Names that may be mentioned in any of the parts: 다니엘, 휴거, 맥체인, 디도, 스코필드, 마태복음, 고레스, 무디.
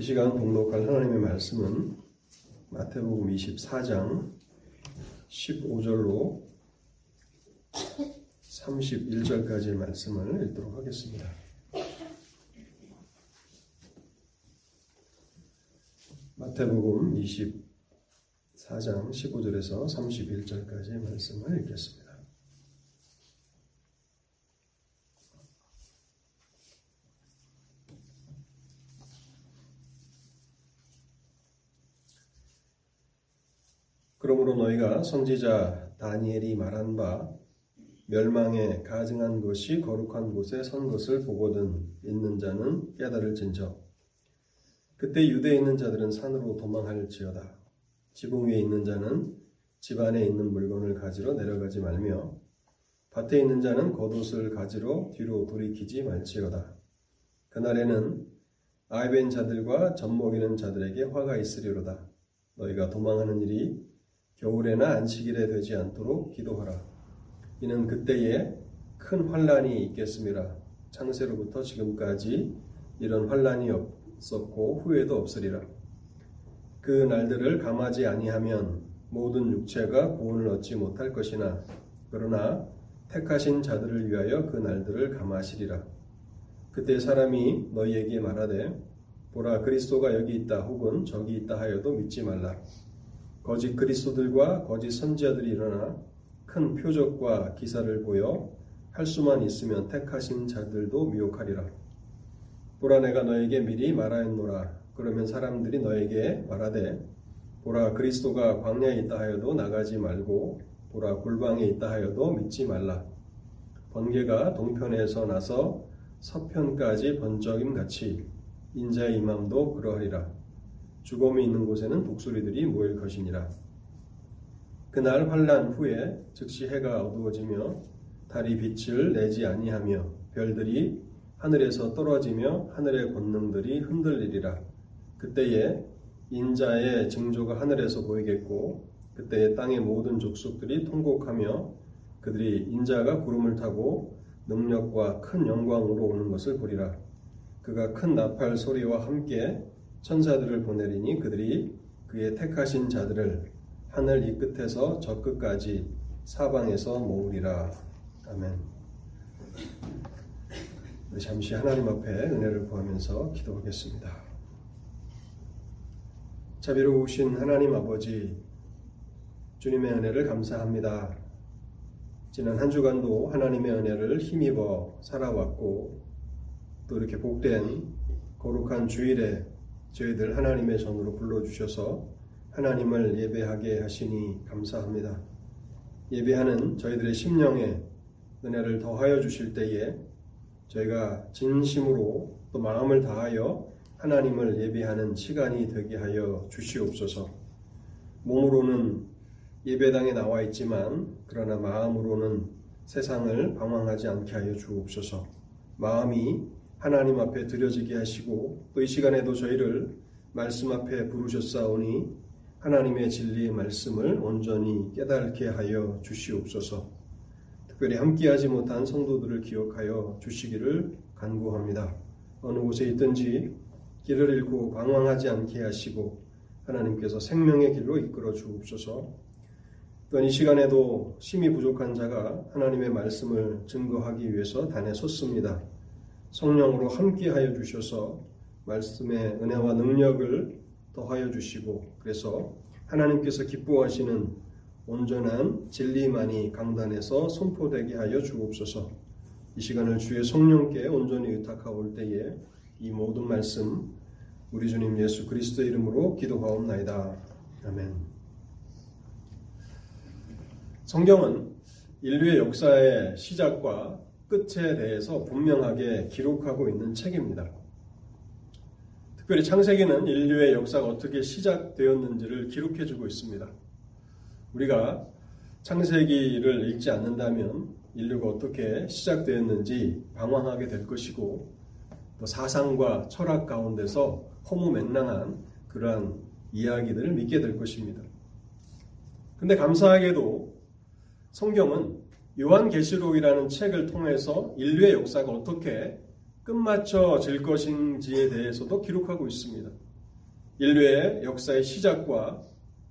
이 시간 봉독할 하나님의 말씀은 마태복음 24장 15절로 31절까지의 말씀을 읽도록 하겠습니다. 마태복음 24장 15절에서 31절까지의 말씀을 읽겠습니다. 그러므로 너희가 선지자 다니엘이 말한 바 멸망에 가증한 것이 거룩한 곳에 선 것을 보거든 있는 자는 깨달을진저 그때 유대에 있는 자들은 산으로 도망할지어다. 지붕 위에 있는 자는 집 안에 있는 물건을 가지러 내려가지 말며 밭에 있는 자는 겉옷을 가지러 뒤로 돌이키지 말지어다. 그날에는 아이벤 자들과 젖먹이는 자들에게 화가 있으리로다. 너희가 도망하는 일이 겨울에나 안식일에 되지 않도록 기도하라. 이는 그때에 큰 환란이 있겠음이라. 창세로부터 지금까지 이런 환란이 없었고 후에도 없으리라. 그 날들을 감하지 아니하면 모든 육체가 구원을 얻지 못할 것이나 그러나 택하신 자들을 위하여 그 날들을 감하시리라. 그때 사람이 너희에게 말하되 보라 그리스도가 여기 있다 혹은 저기 있다 하여도 믿지 말라. 거짓 그리스도들과 거짓 선지자들이 일어나 큰 표적과 기사를 보여 할 수만 있으면 택하신 자들도 미혹하리라. 보라 내가 너에게 미리 말하였노라. 그러면 사람들이 너에게 말하되 보라 그리스도가 광야에 있다 하여도 나가지 말고 보라 골방에 있다 하여도 믿지 말라. 번개가 동편에서 나서 서편까지 번쩍임같이 인자의 임함도 그러하리라. 죽음이 있는 곳에는 독수리들이 모일 것이니라. 그날 환난 후에 즉시 해가 어두워지며 달이 빛을 내지 아니하며 별들이 하늘에서 떨어지며 하늘의 권능들이 흔들리리라. 그때에 인자의 징조가 하늘에서 보이겠고 그때에 땅의 모든 족속들이 통곡하며 그들이 인자가 구름을 타고 능력과 큰 영광으로 오는 것을 보리라. 그가 큰 나팔 소리와 함께 천사들을 보내리니 그들이 그의 택하신 자들을 하늘 이 끝에서 저 끝까지 사방에서 모으리라. 아멘. 잠시 하나님 앞에 은혜를 구하면서 기도하겠습니다. 자비로우신 하나님 아버지, 주님의 은혜를 감사합니다. 지난 한 주간도 하나님의 은혜를 힘입어 살아왔고 또 이렇게 복된 거룩한 주일에 저희들 하나님의 전으로 불러주셔서 하나님을 예배하게 하시니 감사합니다. 예배하는 저희들의 심령에 은혜를 더하여 주실 때에 저희가 진심으로 또 마음을 다하여 하나님을 예배하는 시간이 되게 하여 주시옵소서. 몸으로는 예배당에 나와 있지만 그러나 마음으로는 세상을 방황하지 않게 하여 주옵소서. 마음이 하나님 앞에 드려지게 하시고 또 이 시간에도 저희를 말씀 앞에 부르셨사오니 하나님의 진리의 말씀을 온전히 깨닫게 하여 주시옵소서. 특별히 함께하지 못한 성도들을 기억하여 주시기를 간구합니다. 어느 곳에 있든지 길을 잃고 방황하지 않게 하시고 하나님께서 생명의 길로 이끌어 주옵소서. 또한 이 시간에도 심히 부족한 자가 하나님의 말씀을 증거하기 위해서 단에 섰습니다. 성령으로 함께하여 주셔서 말씀의 은혜와 능력을 더하여 주시고 그래서 하나님께서 기뻐하시는 온전한 진리만이 강단에서 선포되게 하여 주옵소서. 이 시간을 주의 성령께 온전히 의탁하올 때에 이 모든 말씀 우리 주님 예수 그리스도의 이름으로 기도하옵나이다. 아멘. 성경은 인류의 역사의 시작과 끝에 대해서 분명하게 기록하고 있는 책입니다. 특별히 창세기는 인류의 역사가 어떻게 시작되었는지를 기록해주고 있습니다. 우리가 창세기를 읽지 않는다면 인류가 어떻게 시작되었는지 방황하게 될 것이고 또 사상과 철학 가운데서 허무맹랑한 그러한 이야기들을 믿게 될 것입니다. 근데 감사하게도 성경은 요한계시록이라는 책을 통해서 인류의 역사가 어떻게 끝마쳐질 것인지에 대해서도 기록하고 있습니다. 인류의 역사의 시작과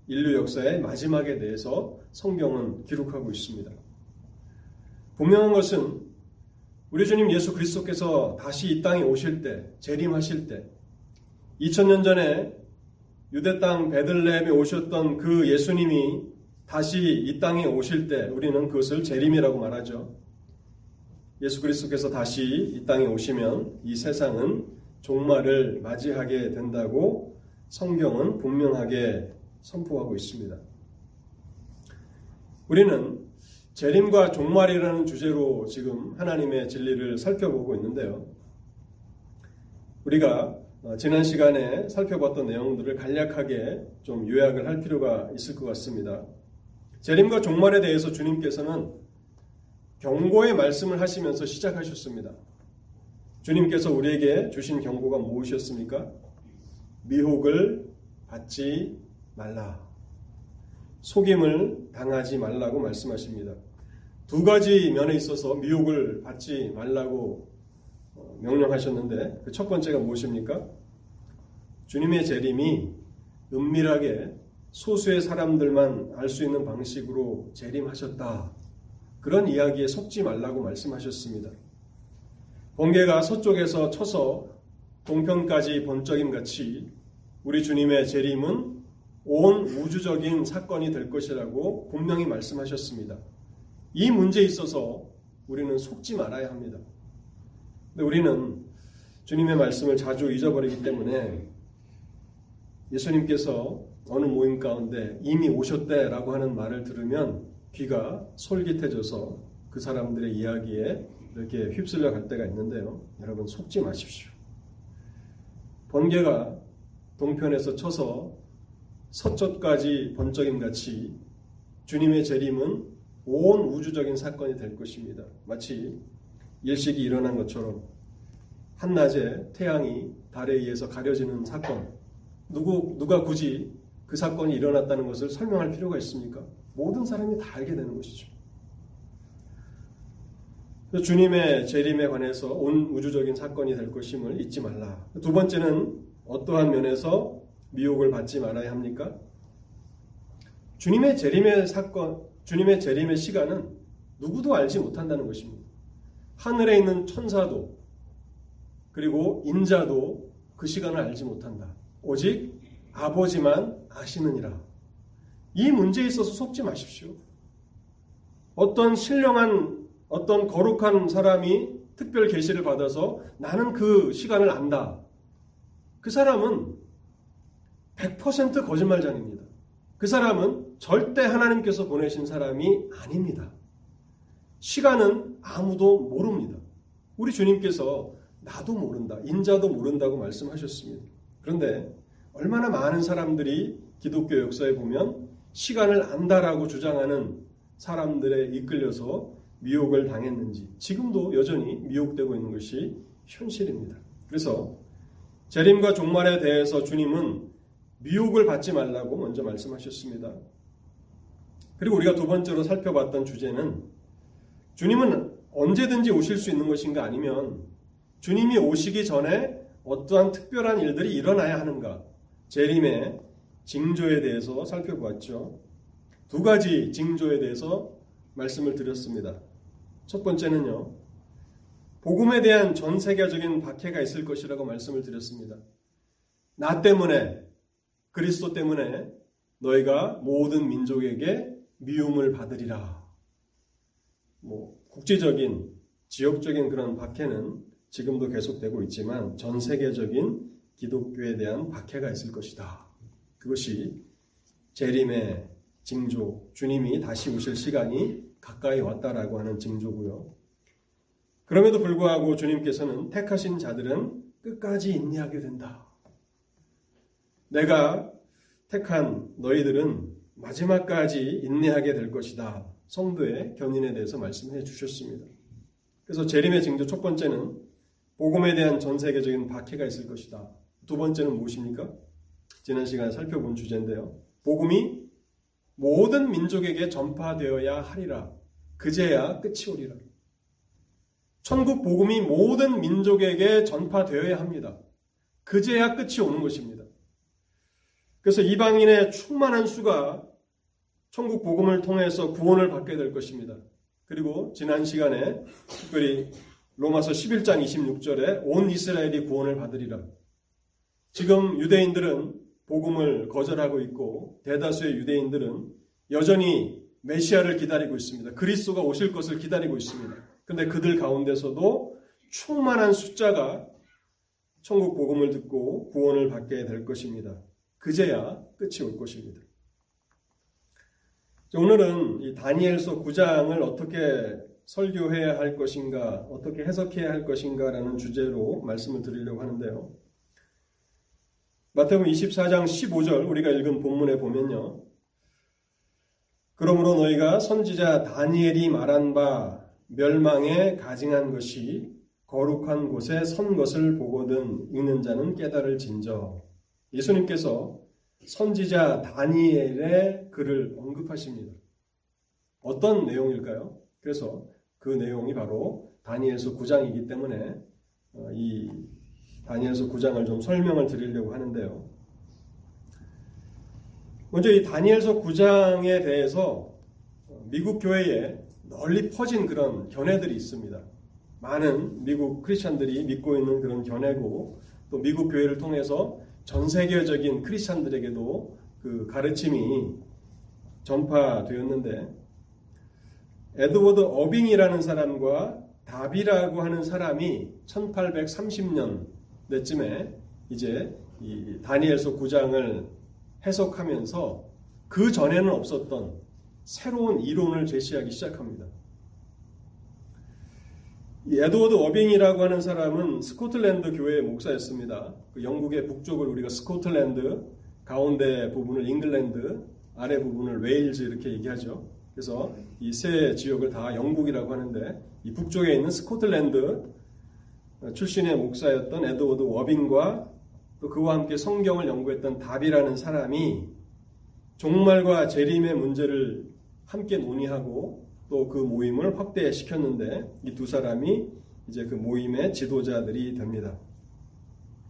인류 역사의 마지막에 대해서 성경은 기록하고 있습니다. 분명한 것은 우리 주님 예수 그리스도께서 다시 이 땅에 오실 때, 재림하실 때 2000년 전에 유대 땅 베들레헴에 오셨던 그 예수님이 다시 이 땅에 오실 때 우리는 그것을 재림이라고 말하죠. 예수 그리스도께서 다시 이 땅에 오시면 이 세상은 종말을 맞이하게 된다고 성경은 분명하게 선포하고 있습니다. 우리는 재림과 종말이라는 주제로 지금 하나님의 진리를 살펴보고 있는데요. 우리가 지난 시간에 살펴봤던 내용들을 간략하게 좀 요약을 할 필요가 있을 것 같습니다. 재림과 종말에 대해서 주님께서는 경고의 말씀을 하시면서 시작하셨습니다. 주님께서 우리에게 주신 경고가 무엇이었습니까? 미혹을 받지 말라. 속임을 당하지 말라고 말씀하십니다. 두 가지 면에 있어서 미혹을 받지 말라고 명령하셨는데 그 첫 번째가 무엇입니까? 주님의 재림이 은밀하게 소수의 사람들만 알 수 있는 방식으로 재림하셨다. 그런 이야기에 속지 말라고 말씀하셨습니다. 번개가 서쪽에서 쳐서 동편까지 번쩍임 같이 우리 주님의 재림은 온 우주적인 사건이 될 것이라고 분명히 말씀하셨습니다. 이 문제에 있어서 우리는 속지 말아야 합니다. 근데 우리는 주님의 말씀을 자주 잊어버리기 때문에 예수님께서 어느 모임 가운데 이미 오셨대라고 하는 말을 들으면 귀가 솔깃해져서 그 사람들의 이야기에 이렇게 휩쓸려 갈 때가 있는데요. 여러분 속지 마십시오. 번개가 동편에서 쳐서 서쪽까지 번쩍임 같이 주님의 재림은 온 우주적인 사건이 될 것입니다. 마치 일식이 일어난 것처럼 한낮에 태양이 달에 의해서 가려지는 사건, 누가 굳이 그 사건이 일어났다는 것을 설명할 필요가 있습니까? 모든 사람이 다 알게 되는 것이죠. 주님의 재림에 관해서 온 우주적인 사건이 될 것임을 잊지 말라. 두 번째는 어떠한 면에서 미혹을 받지 말아야 합니까? 주님의 재림의 사건, 주님의 재림의 시간은 누구도 알지 못한다는 것입니다. 하늘에 있는 천사도 그리고 인자도 그 시간을 알지 못한다. 오직 아버지만 아시느니라. 이 문제에 있어서 속지 마십시오. 어떤 신령한, 어떤 거룩한 사람이 특별 계시를 받아서 나는 그 시간을 안다. 그 사람은 100% 거짓말장입니다. 그 사람은 절대 하나님께서 보내신 사람이 아닙니다. 시간은 아무도 모릅니다. 우리 주님께서 나도 모른다, 인자도 모른다고 말씀하셨습니다. 그런데 얼마나 많은 사람들이 기독교 역사에 보면 시간을 안다라고 주장하는 사람들에 이끌려서 미혹을 당했는지 지금도 여전히 미혹되고 있는 것이 현실입니다. 그래서 재림과 종말에 대해서 주님은 미혹을 받지 말라고 먼저 말씀하셨습니다. 그리고 우리가 두 번째로 살펴봤던 주제는 주님은 언제든지 오실 수 있는 것인가 아니면 주님이 오시기 전에 어떠한 특별한 일들이 일어나야 하는가 재림의 징조에 대해서 살펴보았죠. 두 가지 징조에 대해서 말씀을 드렸습니다. 첫 번째는요. 복음에 대한 전 세계적인 박해가 있을 것이라고 말씀을 드렸습니다. 나 때문에 그리스도 때문에 너희가 모든 민족에게 미움을 받으리라. 국제적인, 지역적인 그런 박해는 지금도 계속되고 있지만 전 세계적인 기독교에 대한 박해가 있을 것이다. 그것이 재림의 징조, 주님이 다시 오실 시간이 가까이 왔다라고 하는 징조고요. 그럼에도 불구하고 주님께서는 택하신 자들은 끝까지 인내하게 된다. 내가 택한 너희들은 마지막까지 인내하게 될 것이다. 성도의 견인에 대해서 말씀해 주셨습니다. 그래서 재림의 징조 첫 번째는 복음에 대한 전 세계적인 박해가 있을 것이다. 두 번째는 무엇입니까? 지난 시간에 살펴본 주제인데요. 복음이 모든 민족에게 전파되어야 하리라. 그제야 끝이 오리라. 천국 복음이 모든 민족에게 전파되어야 합니다. 그제야 끝이 오는 것입니다. 그래서 이방인의 충만한 수가 천국 복음을 통해서 구원을 받게 될 것입니다. 그리고 지난 시간에 특별히 로마서 11장 26절에 온 이스라엘이 구원을 받으리라. 지금 유대인들은 복음을 거절하고 있고 대다수의 유대인들은 여전히 메시아를 기다리고 있습니다. 그리스도가 오실 것을 기다리고 있습니다. 그런데 그들 가운데서도 충만한 숫자가 천국 복음을 듣고 구원을 받게 될 것입니다. 그제야 끝이 올 것입니다. 오늘은 이 다니엘서 9장을 어떻게 설교해야 할 것인가, 어떻게 해석해야 할 것인가라는 주제로 말씀을 드리려고 하는데요. 마태복음 24장 15절 우리가 읽은 본문에 보면요. 그러므로 너희가 선지자 다니엘이 말한 바 멸망에 가증한 것이 거룩한 곳에 선 것을 보거든 읽는 자는 깨달을 진저. 예수님께서 선지자 다니엘의 글을 언급하십니다. 어떤 내용일까요? 그래서 그 내용이 바로 다니엘서 9장이기 때문에 이 다니엘서 9장을 좀 설명을 드리려고 하는데요. 먼저 이 다니엘서 9장에 대해서 미국 교회에 널리 퍼진 그런 견해들이 있습니다. 많은 미국 크리스찬들이 믿고 있는 그런 견해고 또 미국 교회를 통해서 전 세계적인 크리스찬들에게도 그 가르침이 전파되었는데 에드워드 어빙이라는 사람과 다비라고 하는 사람이 1830년대쯤에 이제 이 다니엘서 9장을 해석하면서 그 전에는 없었던 새로운 이론을 제시하기 시작합니다. 이 에드워드 어빙이라고 하는 사람은 스코틀랜드 교회의 목사였습니다. 그 영국의 북쪽을 우리가 스코틀랜드, 가운데 부분을 잉글랜드, 아래 부분을 웨일즈 이렇게 얘기하죠. 그래서 이 세 지역을 다 영국이라고 하는데 이 북쪽에 있는 스코틀랜드 출신의 목사였던 에드워드 어빙과 또 그와 함께 성경을 연구했던 다비라는 사람이 종말과 재림의 문제를 함께 논의하고 또 그 모임을 확대시켰는데 이 두 사람이 이제 그 모임의 지도자들이 됩니다.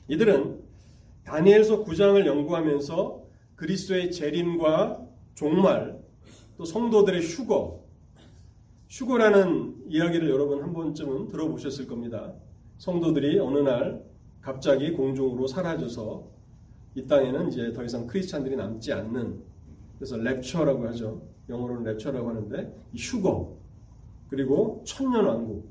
이들은 다니엘서 9장을 연구하면서 그리스도의 재림과 종말 또 성도들의 휴거라는 이야기를 여러분 한 번쯤은 들어보셨을 겁니다. 성도들이 어느 날 갑자기 공중으로 사라져서 이 땅에는 이제 더 이상 크리스찬들이 남지 않는, 그래서 랩처라고 하죠. 영어로는 랩처라고 하는데 이 휴거, 그리고 천년왕국,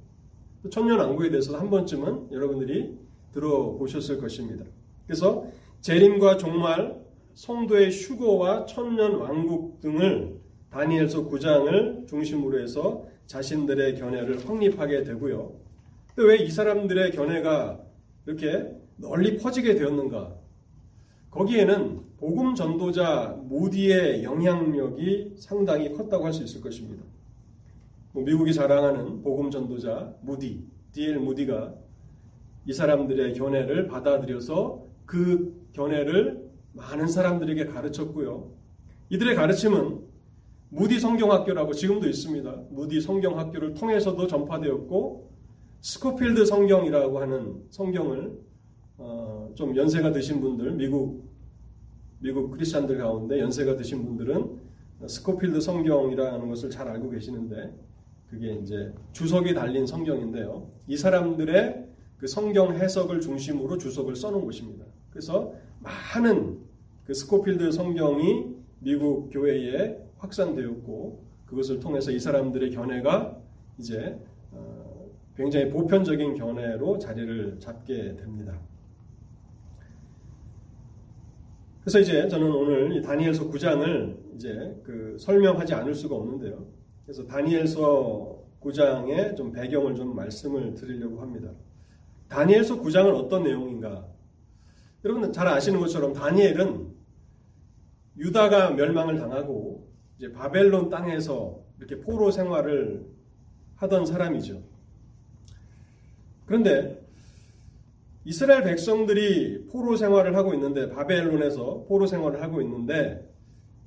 천년왕국에 대해서 한 번쯤은 여러분들이 들어보셨을 것입니다. 그래서 재림과 종말, 성도의 휴거와 천년왕국 등을 다니엘서 9장을 중심으로 해서 자신들의 견해를 확립하게 되고요. 근데 왜 이 사람들의 견해가 이렇게 널리 퍼지게 되었는가? 거기에는 복음 전도자 무디의 영향력이 상당히 컸다고 할 수 있을 것입니다. 미국이 자랑하는 복음 전도자 무디, D.L. 무디가 이 사람들의 견해를 받아들여서 그 견해를 많은 사람들에게 가르쳤고요. 이들의 가르침은 무디 성경학교라고 지금도 있습니다. 무디 성경학교를 통해서도 전파되었고 스코필드 성경이라고 하는 성경을 좀 연세가 드신 분들, 미국 크리스찬들 가운데 연세가 드신 분들은 스코필드 성경이라는 것을 잘 알고 계시는데 그게 이제 주석이 달린 성경인데요. 이 사람들의 그 성경 해석을 중심으로 주석을 써놓은 것입니다. 그래서 많은 그 스코필드 성경이 미국 교회에 확산되었고 그것을 통해서 이 사람들의 견해가 이제 굉장히 보편적인 견해로 자리를 잡게 됩니다. 그래서 이제 저는 오늘 이 다니엘서 9장을 이제 그 설명하지 않을 수가 없는데요. 그래서 다니엘서 9장의 좀 배경을 좀 말씀을 드리려고 합니다. 다니엘서 9장은 어떤 내용인가? 여러분 잘 아시는 것처럼 다니엘은 유다가 멸망을 당하고 이제 바벨론 땅에서 이렇게 포로 생활을 하던 사람이죠. 그런데 이스라엘 백성들이 포로 생활을 하고 있는데 바벨론에서 포로 생활을 하고 있는데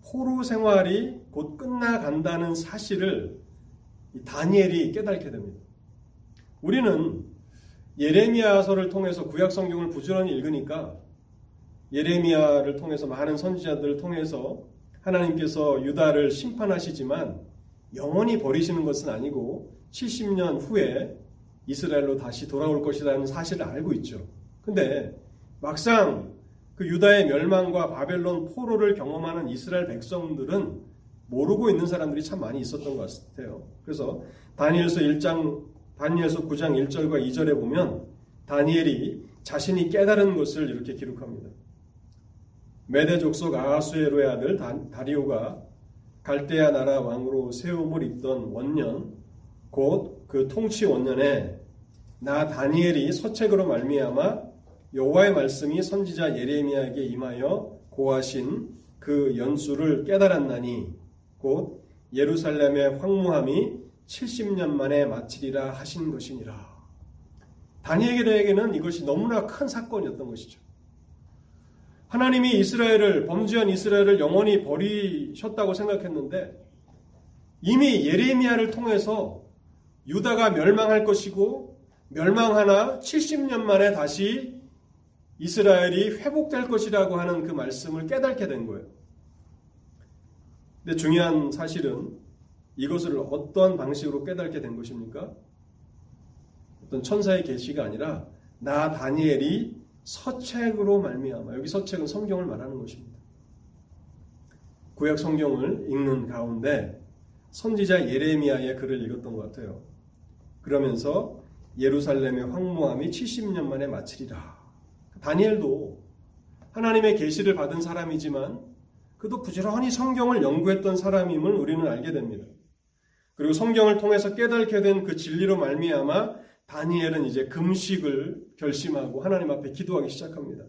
포로 생활이 곧 끝나간다는 사실을 다니엘이 깨닫게 됩니다. 우리는 예레미야서를 통해서 구약 성경을 부지런히 읽으니까 예레미야를 통해서 많은 선지자들을 통해서 하나님께서 유다를 심판하시지만 영원히 버리시는 것은 아니고 70년 후에 이스라엘로 다시 돌아올 것이라는 사실을 알고 있죠. 근데 막상 그 유다의 멸망과 바벨론 포로를 경험하는 이스라엘 백성들은 모르고 있는 사람들이 참 많이 있었던 것 같아요. 그래서 다니엘서 9장 1절과 2절에 보면 다니엘이 자신이 깨달은 것을 이렇게 기록합니다. 메대 족속 아하수에로의 아들 다리오가 갈대아 나라 왕으로 세움을 입던 원년 곧 그 통치 원년에 나 다니엘이 서책으로 말미암아 여호와의 말씀이 선지자 예레미야에게 임하여 고하신 그 연수를 깨달았나니 곧 예루살렘의 황무함이 70년 만에 마치리라 하신 것이니라. 다니엘에게는 이것이 너무나 큰 사건이었던 것이죠. 하나님이 범죄한 이스라엘을 영원히 버리셨다고 생각했는데 이미 예레미야를 통해서 유다가 멸망할 것이고 멸망하나 70년 만에 다시 이스라엘이 회복될 것이라고 하는 그 말씀을 깨닫게 된 거예요. 근데 중요한 사실은 이것을 어떤 방식으로 깨닫게 된 것입니까? 어떤 천사의 계시가 아니라 나 다니엘이 서책으로 말미암아. 여기 서책은 성경을 말하는 것입니다. 구약 성경을 읽는 가운데 선지자 예레미야의 글을 읽었던 것 같아요. 그러면서 예루살렘의 황무함이 70년 만에 마치리라. 다니엘도 하나님의 계시를 받은 사람이지만 그도 부지런히 성경을 연구했던 사람임을 우리는 알게 됩니다. 그리고 성경을 통해서 깨닫게 된 그 진리로 말미암아 다니엘은 이제 금식을 결심하고 하나님 앞에 기도하기 시작합니다.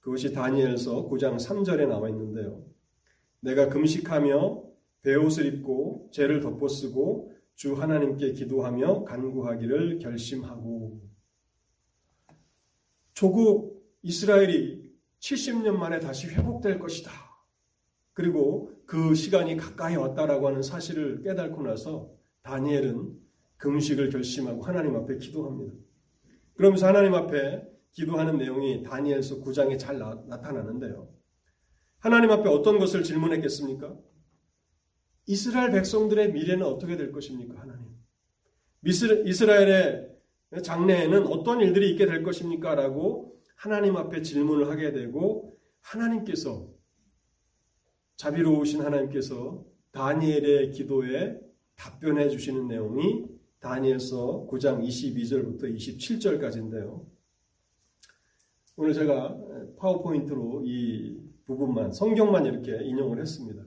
그것이 다니엘서 9장 3절에 나와 있는데요. 내가 금식하며 베옷을 입고 죄를 덮어쓰고 주 하나님께 기도하며 간구하기를 결심하고. 조국 이스라엘이 70년 만에 다시 회복될 것이다. 그리고 그 시간이 가까이 왔다라고 하는 사실을 깨닫고 나서 다니엘은 금식을 결심하고 하나님 앞에 기도합니다. 그러면서 하나님 앞에 기도하는 내용이 다니엘서 9장에 잘 나타나는데요. 하나님 앞에 어떤 것을 질문했겠습니까? 이스라엘 백성들의 미래는 어떻게 될 것입니까? 하나님, 이스라엘의 장래에는 어떤 일들이 있게 될 것입니까? 라고 하나님 앞에 질문을 하게 되고 하나님께서 자비로우신 하나님께서 다니엘의 기도에 답변해 주시는 내용이 다니엘서 9장 22절부터 27절까지인데요. 오늘 제가 파워포인트로 이 부분만, 성경만 이렇게 인용을 했습니다.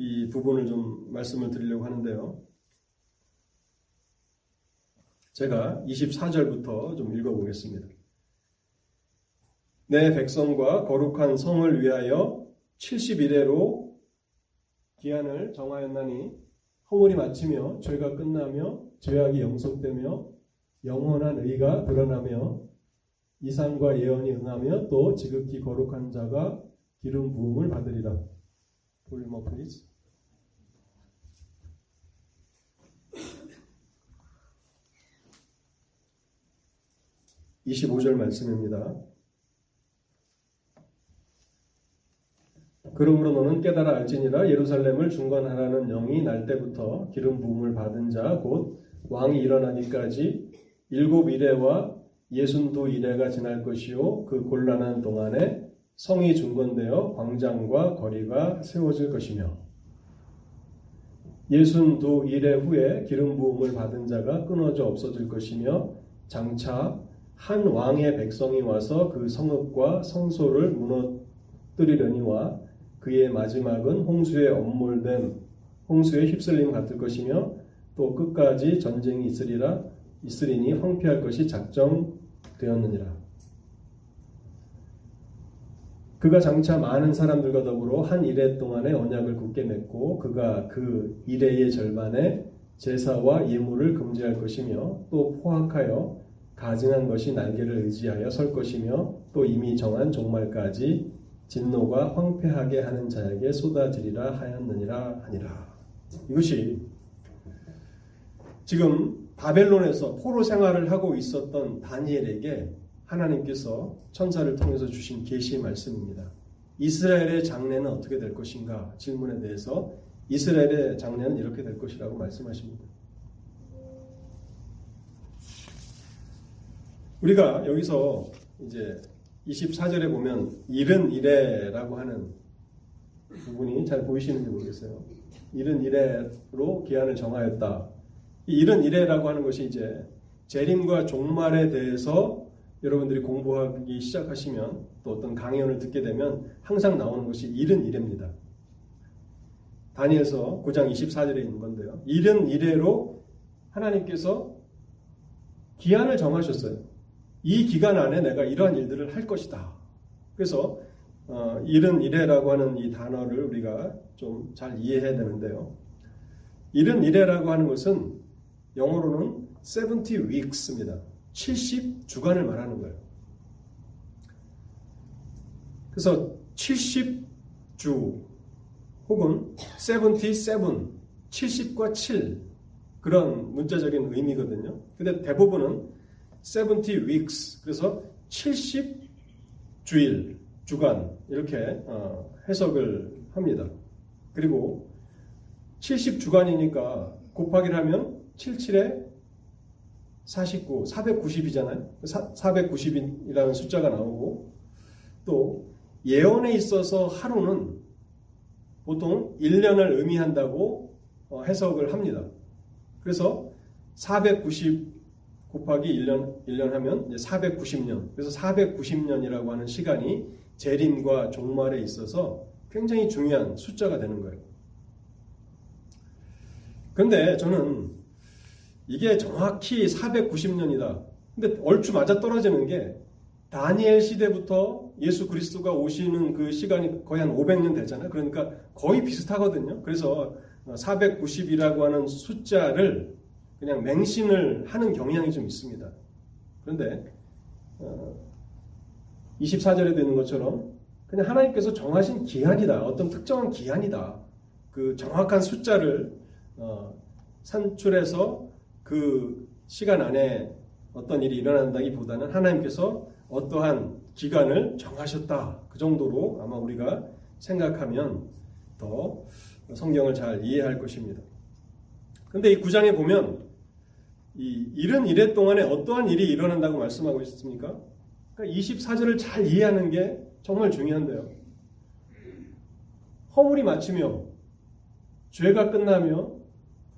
이 부분을 좀 말씀을 드리려고 하는데요. 제가 24절부터 좀 읽어보겠습니다. 내 백성과 거룩한 성을 위하여 70일에로 기한을 정하였나니 허물이 마치며 죄가 끝나며 죄악이 영속되며 영원한 의가 드러나며 이상과 예언이 응하며 또 지극히 거룩한 자가 기름 부음을 받으리라. 볼륨 업 플리즈. 이 25절 말씀입니다. 그러므로 너는 깨달아 알지니라 예루살렘을 중건하라는 영이 날 때부터 기름 부음을 받은 자 곧 왕이 일어나기까지 7일에와 62일에가 지날 것이요 그 곤란한 동안에 성이 중건되어 광장과 거리가 세워질 것이며 62일에 후에 기름 부음을 받은 자가 끊어져 없어질 것이며 장차 한 왕의 백성이 와서 그 성읍과 성소를 무너뜨리려니와 그의 마지막은 홍수에 엄몰됨, 홍수에 휩쓸림 같을 것이며 또 끝까지 전쟁이 있으리니 황폐할 것이 작정되었느니라. 그가 장차 많은 사람들과 더불어 한 이레 동안의 언약을 굳게 맺고 그가 그 이레의 절반에 제사와 예물을 금지할 것이며 또 포악하여 가증한 것이 날개를 의지하여 설 것이며 또 이미 정한 종말까지 진노가 황폐하게 하는 자에게 쏟아지리라 하였느니라 하니라. 이것이 지금 바벨론에서 포로 생활을 하고 있었던 다니엘에게 하나님께서 천사를 통해서 주신 계시의 말씀입니다. 이스라엘의 장래는 어떻게 될 것인가 질문에 대해서 이스라엘의 장래는 이렇게 될 것이라고 말씀하십니다. 우리가 여기서 이제 24절에 보면 일은 이래라고 하는 부분이 잘 보이시는지 모르겠어요. 일은 이래로 기한을 정하였다. 이 일은 이래라고 하는 것이 이제 재림과 종말에 대해서 여러분들이 공부하기 시작하시면 또 어떤 강연을 듣게 되면 항상 나오는 것이 일은 이래입니다. 다니엘서 9장 24절에 있는 건데요. 일은 이래로 하나님께서 기한을 정하셨어요. 이 기간 안에 내가 이러한 일들을 할 것이다. 그래서 일은 이래라고 하는 이 단어를 우리가 좀 잘 이해해야 되는데요. 일은 이래라고 하는 것은 영어로는 70 weeks입니다. 70주간을 말하는 거예요. 그래서 70주 혹은 77, 70과 7 그런 문자적인 의미거든요. 근데 대부분은 70 weeks, 그래서 70주일, 주간 이렇게 해석을 합니다. 그리고 70주간이니까 곱하기를 하면 77에 49, 490이잖아요. 490이라는 숫자가 나오고 또 예언에 있어서 하루는 보통 1년을 의미한다고 해석을 합니다. 그래서 490 곱하기 1년 하면 490년. 그래서 490년이라고 하는 시간이 재림과 종말에 있어서 굉장히 중요한 숫자가 되는 거예요. 근데 저는 이게 정확히 490년이다. 근데 얼추 맞아 떨어지는 게 다니엘 시대부터 예수 그리스도가 오시는 그 시간이 거의 한 500년 되잖아요. 그러니까 거의 비슷하거든요. 그래서 490이라고 하는 숫자를 그냥 맹신을 하는 경향이 좀 있습니다. 그런데 24절에 되는 것처럼 그냥 하나님께서 정하신 기한이다. 어떤 특정한 기한이다. 그 정확한 숫자를 산출해서 그 시간 안에 어떤 일이 일어난다기보다는 하나님께서 어떠한 기간을 정하셨다. 그 정도로 아마 우리가 생각하면 더 성경을 잘 이해할 것입니다. 그런데 이 9장에 보면 이 일은 이래 동안에 어떠한 일이 일어난다고 말씀하고 있습니까? 그러니까 24절을 잘 이해하는 게 정말 중요한데요. 허물이 마치며 죄가 끝나며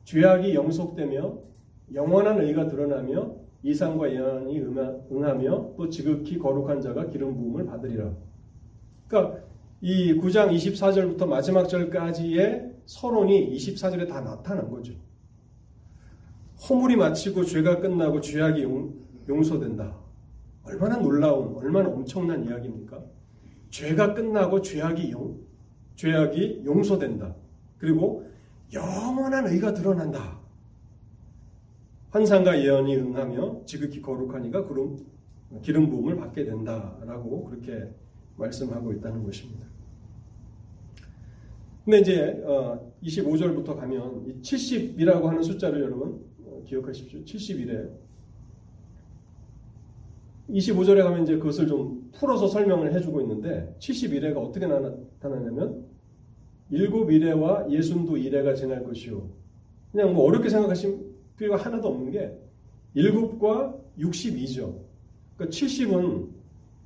죄악이 영속되며 영원한 의가 드러나며 이상과 예언이 응하며 또 지극히 거룩한 자가 기름 부음을 받으리라. 그러니까 이 9장 24절부터 마지막 절까지의 서론이 24절에 다 나타난 거죠. 허물이 마치고 죄가 끝나고 죄악이 용서된다. 얼마나 놀라운, 얼마나 엄청난 이야기입니까? 죄가 끝나고 죄악이 용서된다. 그리고 영원한 의가 드러난다. 환상과 예언이 응하며 지극히 거룩한 이가 기름 부음을 받게 된다라고 그렇게 말씀하고 있다는 것입니다. 근데 이제 25절부터 가면 이 70이라고 하는 숫자를 여러분 기억하십시오. 70이래요. 25절에 가면 이제 그것을 좀 풀어서 설명을 해주고 있는데 70이래가 어떻게 나타나냐면 7이래와 62이래가 지날 것이요. 그냥 뭐 어렵게 생각하시면 필요가 하나도 없는 게 7과 62죠. 그러니까 70은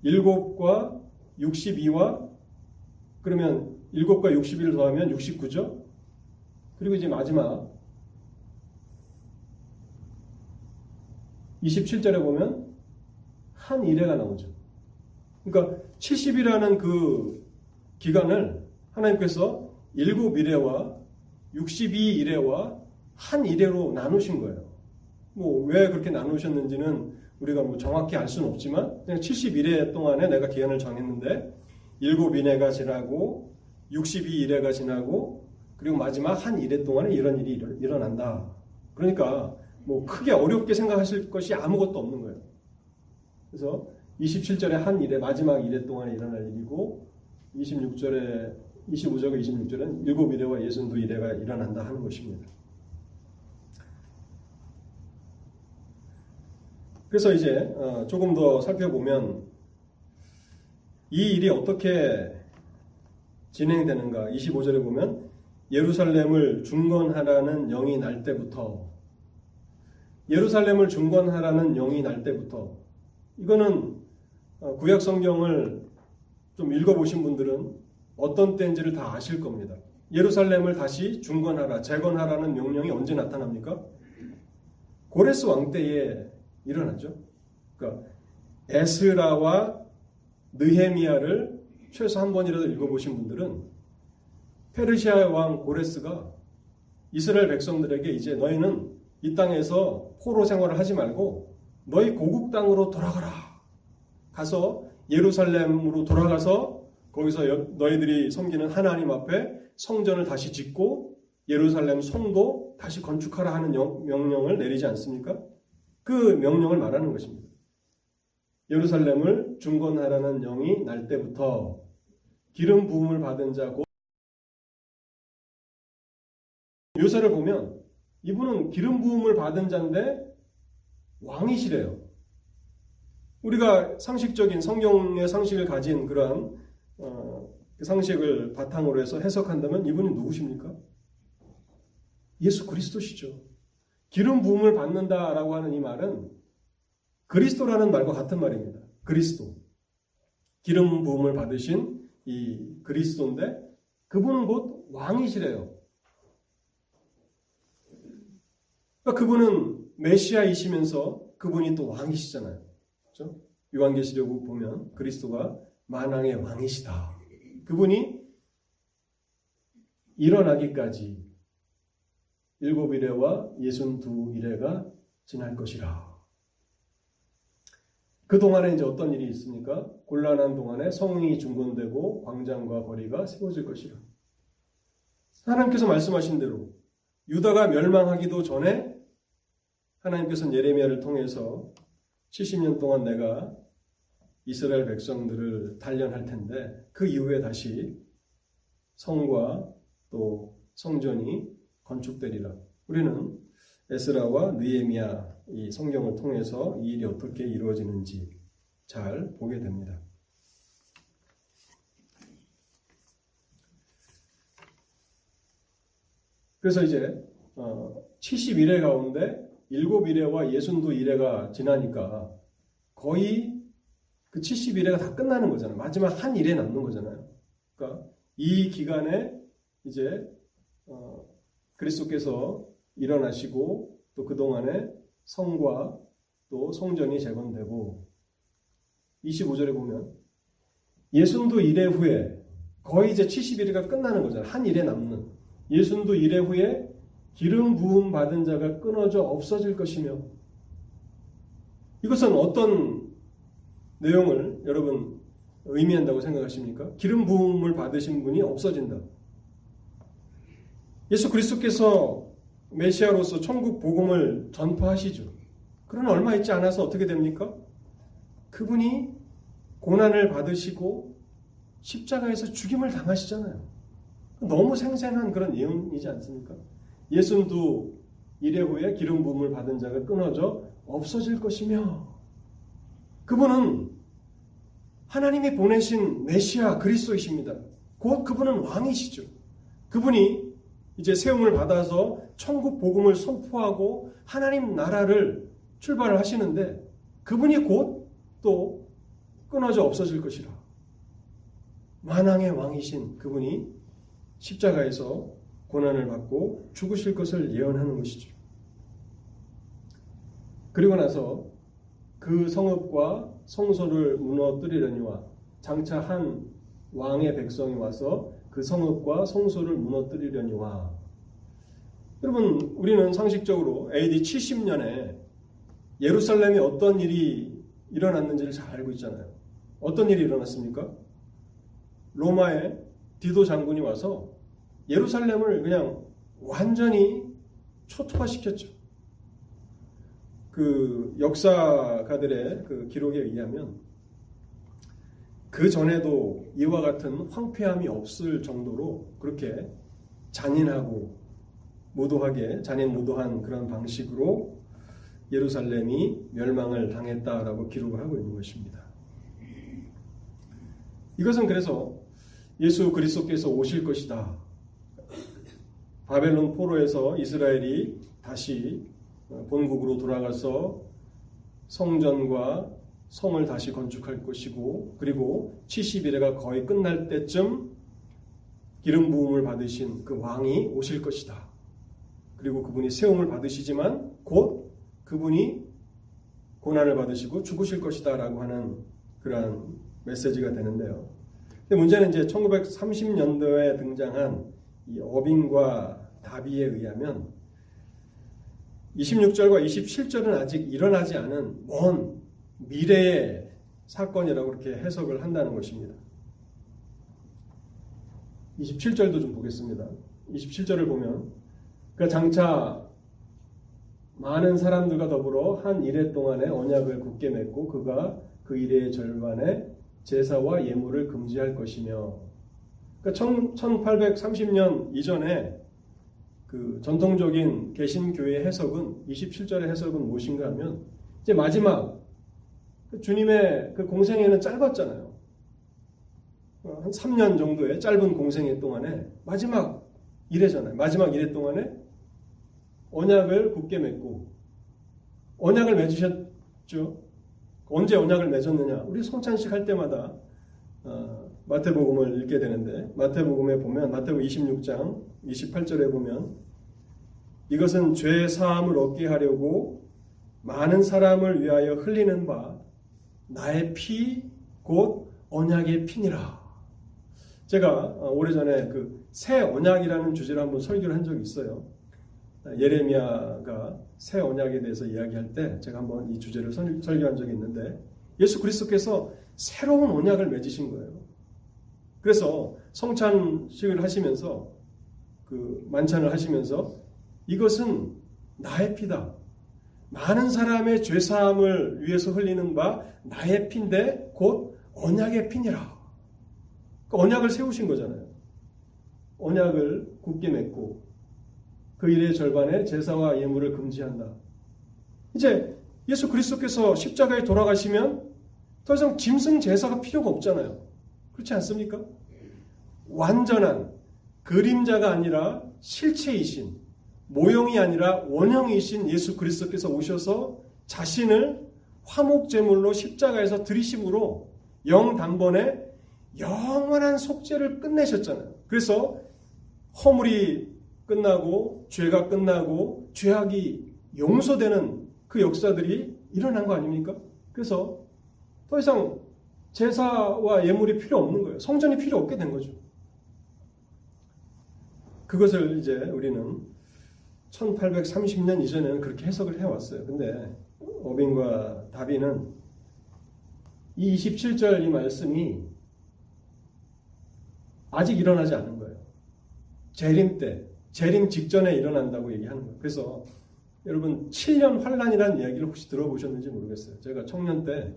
7과 62와 그러면 7과 61을 더하면 69죠. 그리고 이제 마지막 27절에 보면 한 이래가 나오죠. 그러니까 70이라는 그 기간을 하나님께서 7이래와 62이래와 한 이래로 나누신 거예요. 뭐 왜 그렇게 나누셨는지는 우리가 뭐 정확히 알 수는 없지만 그냥 70이래 동안에 내가 기한을 정했는데 7이래가 지나고 62이래가 지나고 그리고 마지막 한 이래 동안에 이런 일이 일어난다. 그러니까 뭐 크게 어렵게 생각하실 것이 아무것도 없는 거예요. 그래서 27절에 한 이래 마지막 이래 동안에 일어날 일이고 25절과 26절은 7이래와 62이래가 일어난다 하는 것입니다. 그래서 이제 조금 더 살펴보면 이 일이 어떻게 진행되는가. 25절에 보면 예루살렘을 중건하라는 영이 날 때부터, 예루살렘을 중건하라는 영이 날 때부터, 이거는 구약 성경을 좀 읽어보신 분들은 어떤 때인지를 다 아실 겁니다. 예루살렘을 다시 중건하라, 재건하라는 명령이 언제 나타납니까? 고레스 왕 때에 일어나죠. 그러니까 에스라와 느헤미야를 최소 한 번이라도 읽어보신 분들은 페르시아 왕 고레스가 이스라엘 백성들에게 이제 너희는 이 땅에서 포로 생활을 하지 말고 너희 고국 땅으로 돌아가라. 가서 예루살렘으로 돌아가서 거기서 너희들이 섬기는 하나님 앞에 성전을 다시 짓고 예루살렘 성도 다시 건축하라 하는 명령을 내리지 않습니까? 그 명령을 말하는 것입니다. 예루살렘을 중건하라는 영이 날 때부터 기름 부음을 받은 자고, 묘사를 보면 이분은 기름 부음을 받은 자인데 왕이시래요. 우리가 상식적인 성경의 상식을 가진 그러한 그 상식을 바탕으로 해서 해석한다면 이분이 누구십니까? 예수 그리스도시죠. 기름 부음을 받는다라고 하는 이 말은 그리스도라는 말과 같은 말입니다. 그리스도. 기름 부음을 받으신 이 그리스도인데 그분은 곧 왕이시래요. 그러니까 그분은 메시아이시면서 그분이 또 왕이시잖아요. 그렇죠? 요한계시록 보면 그리스도가 만왕의 왕이시다. 그분이 일어나기까지 7일에와 62일에가 지날 것이라. 그동안에 이제 어떤 일이 있습니까? 곤란한 동안에 성이 중건되고 광장과 거리가 세워질 것이라. 하나님께서 말씀하신 대로 유다가 멸망하기도 전에 하나님께서는 예레미야를 통해서 70년 동안 내가 이스라엘 백성들을 단련할 텐데 그 이후에 다시 성과 또 성전이 건축되리라. 우리는 에스라와 느헤미야 이 성경을 통해서 이 일이 어떻게 이루어지는지 잘 보게 됩니다. 그래서 이제 70일의 가운데 7일에와 62일에가 지나니까 거의 그 70일에가 다 끝나는 거잖아요. 마지막 한 일에 남는 거잖아요. 그러니까 이 기간에 이제 그리스도께서 일어나시고 또 그동안에 성과 또 성전이 재건되고, 25절에 보면 62일에 후에 거의 이제 70일이가 끝나는 거잖아요. 한 일에 남는 62일에 후에 기름 부음 받은 자가 끊어져 없어질 것이며, 이것은 어떤 내용을 여러분 의미한다고 생각하십니까? 기름 부음을 받으신 분이 없어진다. 예수 그리스도께서 메시아로서 천국 복음을 전파하시죠. 그러나 얼마 있지 않아서 어떻게 됩니까? 그분이 고난을 받으시고 십자가에서 죽임을 당하시잖아요. 너무 생생한 그런 예언이지 않습니까? 62일에 후에 기름 부음을 받은 자가 끊어져 없어질 것이며, 그분은 하나님이 보내신 메시아 그리스도이십니다. 곧 그분은 왕이시죠. 그분이 이제 세움을 받아서 천국 복음을 선포하고 하나님 나라를 출발을 하시는데 그분이 곧 또 끊어져 없어질 것이라. 만왕의 왕이신 그분이 십자가에서 고난을 받고 죽으실 것을 예언하는 것이죠. 그리고 나서 그 성읍과 성소를 무너뜨리려니와, 장차 한 왕의 백성이 와서 그 성읍과 성소를 무너뜨리려니와. 여러분, 우리는 상식적으로 AD 70년에 예루살렘에 어떤 일이 일어났는지를 잘 알고 있잖아요. 어떤 일이 일어났습니까? 로마의 디도 장군이 와서 예루살렘을 그냥 완전히 초토화시켰죠. 그 역사가들의 그 기록에 의하면 그 전에도 이와 같은 황폐함이 없을 정도로 그렇게 잔인하고 잔인무도한 그런 방식으로 예루살렘이 멸망을 당했다라고 기록을 하고 있는 것입니다. 이것은 그래서 예수 그리스도께서 오실 것이다. 바벨론 포로에서 이스라엘이 다시 본국으로 돌아가서 성전과 성을 다시 건축할 것이고, 그리고 70일에가 거의 끝날 때쯤 기름 부음을 받으신 그 왕이 오실 것이다. 그리고 그분이 세움을 받으시지만 곧 그분이 고난을 받으시고 죽으실 것이다 라고 하는 그러한 메시지가 되는데요. 근데 문제는 이제 1930년도에 등장한 이 어빙과 다비에 의하면 26절과 27절은 아직 일어나지 않은 먼 미래의 사건이라고 이렇게 해석을 한다는 것입니다. 27절도 좀 보겠습니다. 27절을 보면 그가 장차 많은 사람들과 더불어 한 이레 동안에 언약을 굳게 맺고 그가 그 이레의 절반에 제사와 예물을 금지할 것이며, 그러니까 1830년 이전에 그 전통적인 개신교의 해석은 27절의 해석은 무엇인가 하면 이제 마지막 주님의 그 공생애는 짧았잖아요. 한 3년 정도의 짧은 공생애 동안에 마지막 이래잖아요. 마지막 이래 동안에 언약을 굳게 맺고, 언약을 맺으셨죠. 언제 언약을 맺었느냐? 우리 성찬식 할 때마다 마태복음을 읽게 되는데, 마태복음에 보면 마태복음 26장 28절에 보면 이것은 죄 사함을 얻게 하려고 많은 사람을 위하여 흘리는 바 나의 피 곧 언약의 피니라. 제가 오래전에 그 새 언약이라는 주제로 한번 설교를 한 적이 있어요. 예레미야가 새 언약에 대해서 이야기할 때 제가 한번 이 주제를 설교한 적이 있는데, 예수 그리스도께서 새로운 언약을 맺으신 거예요. 그래서 성찬식을 하시면서 그 만찬을 하시면서 이것은 나의 피다. 많은 사람의 죄사함을 위해서 흘리는 바 나의 피인데 곧 언약의 피니라. 그러니까 언약을 세우신 거잖아요. 언약을 굳게 맺고 그 일의 절반에 제사와 예물을 금지한다. 이제 예수 그리스도께서 십자가에 돌아가시면 더 이상 짐승 제사가 필요가 없잖아요. 그렇지 않습니까? 완전한 그림자가 아니라 실체이신, 모형이 아니라 원형이신 예수 그리스도께서 오셔서 자신을 화목제물로 십자가에서 드리심으로 영 단번에 영원한 속죄를 끝내셨잖아요. 그래서 허물이 끝나고 죄가 끝나고 죄악이 용서되는 그 역사들이 일어난 거 아닙니까? 그래서 더 이상 제사와 예물이 필요 없는 거예요. 성전이 필요 없게 된 거죠. 그것을 이제 우리는 1830년 이전에는 그렇게 해석을 해왔어요. 근데 어빙과 다비는 이 27절 이 말씀이 아직 일어나지 않은 거예요. 재림 때, 재림 직전에 일어난다고 얘기하는 거예요. 그래서 여러분 7년 환란이라는 이야기를 혹시 들어보셨는지 모르겠어요. 제가 청년 때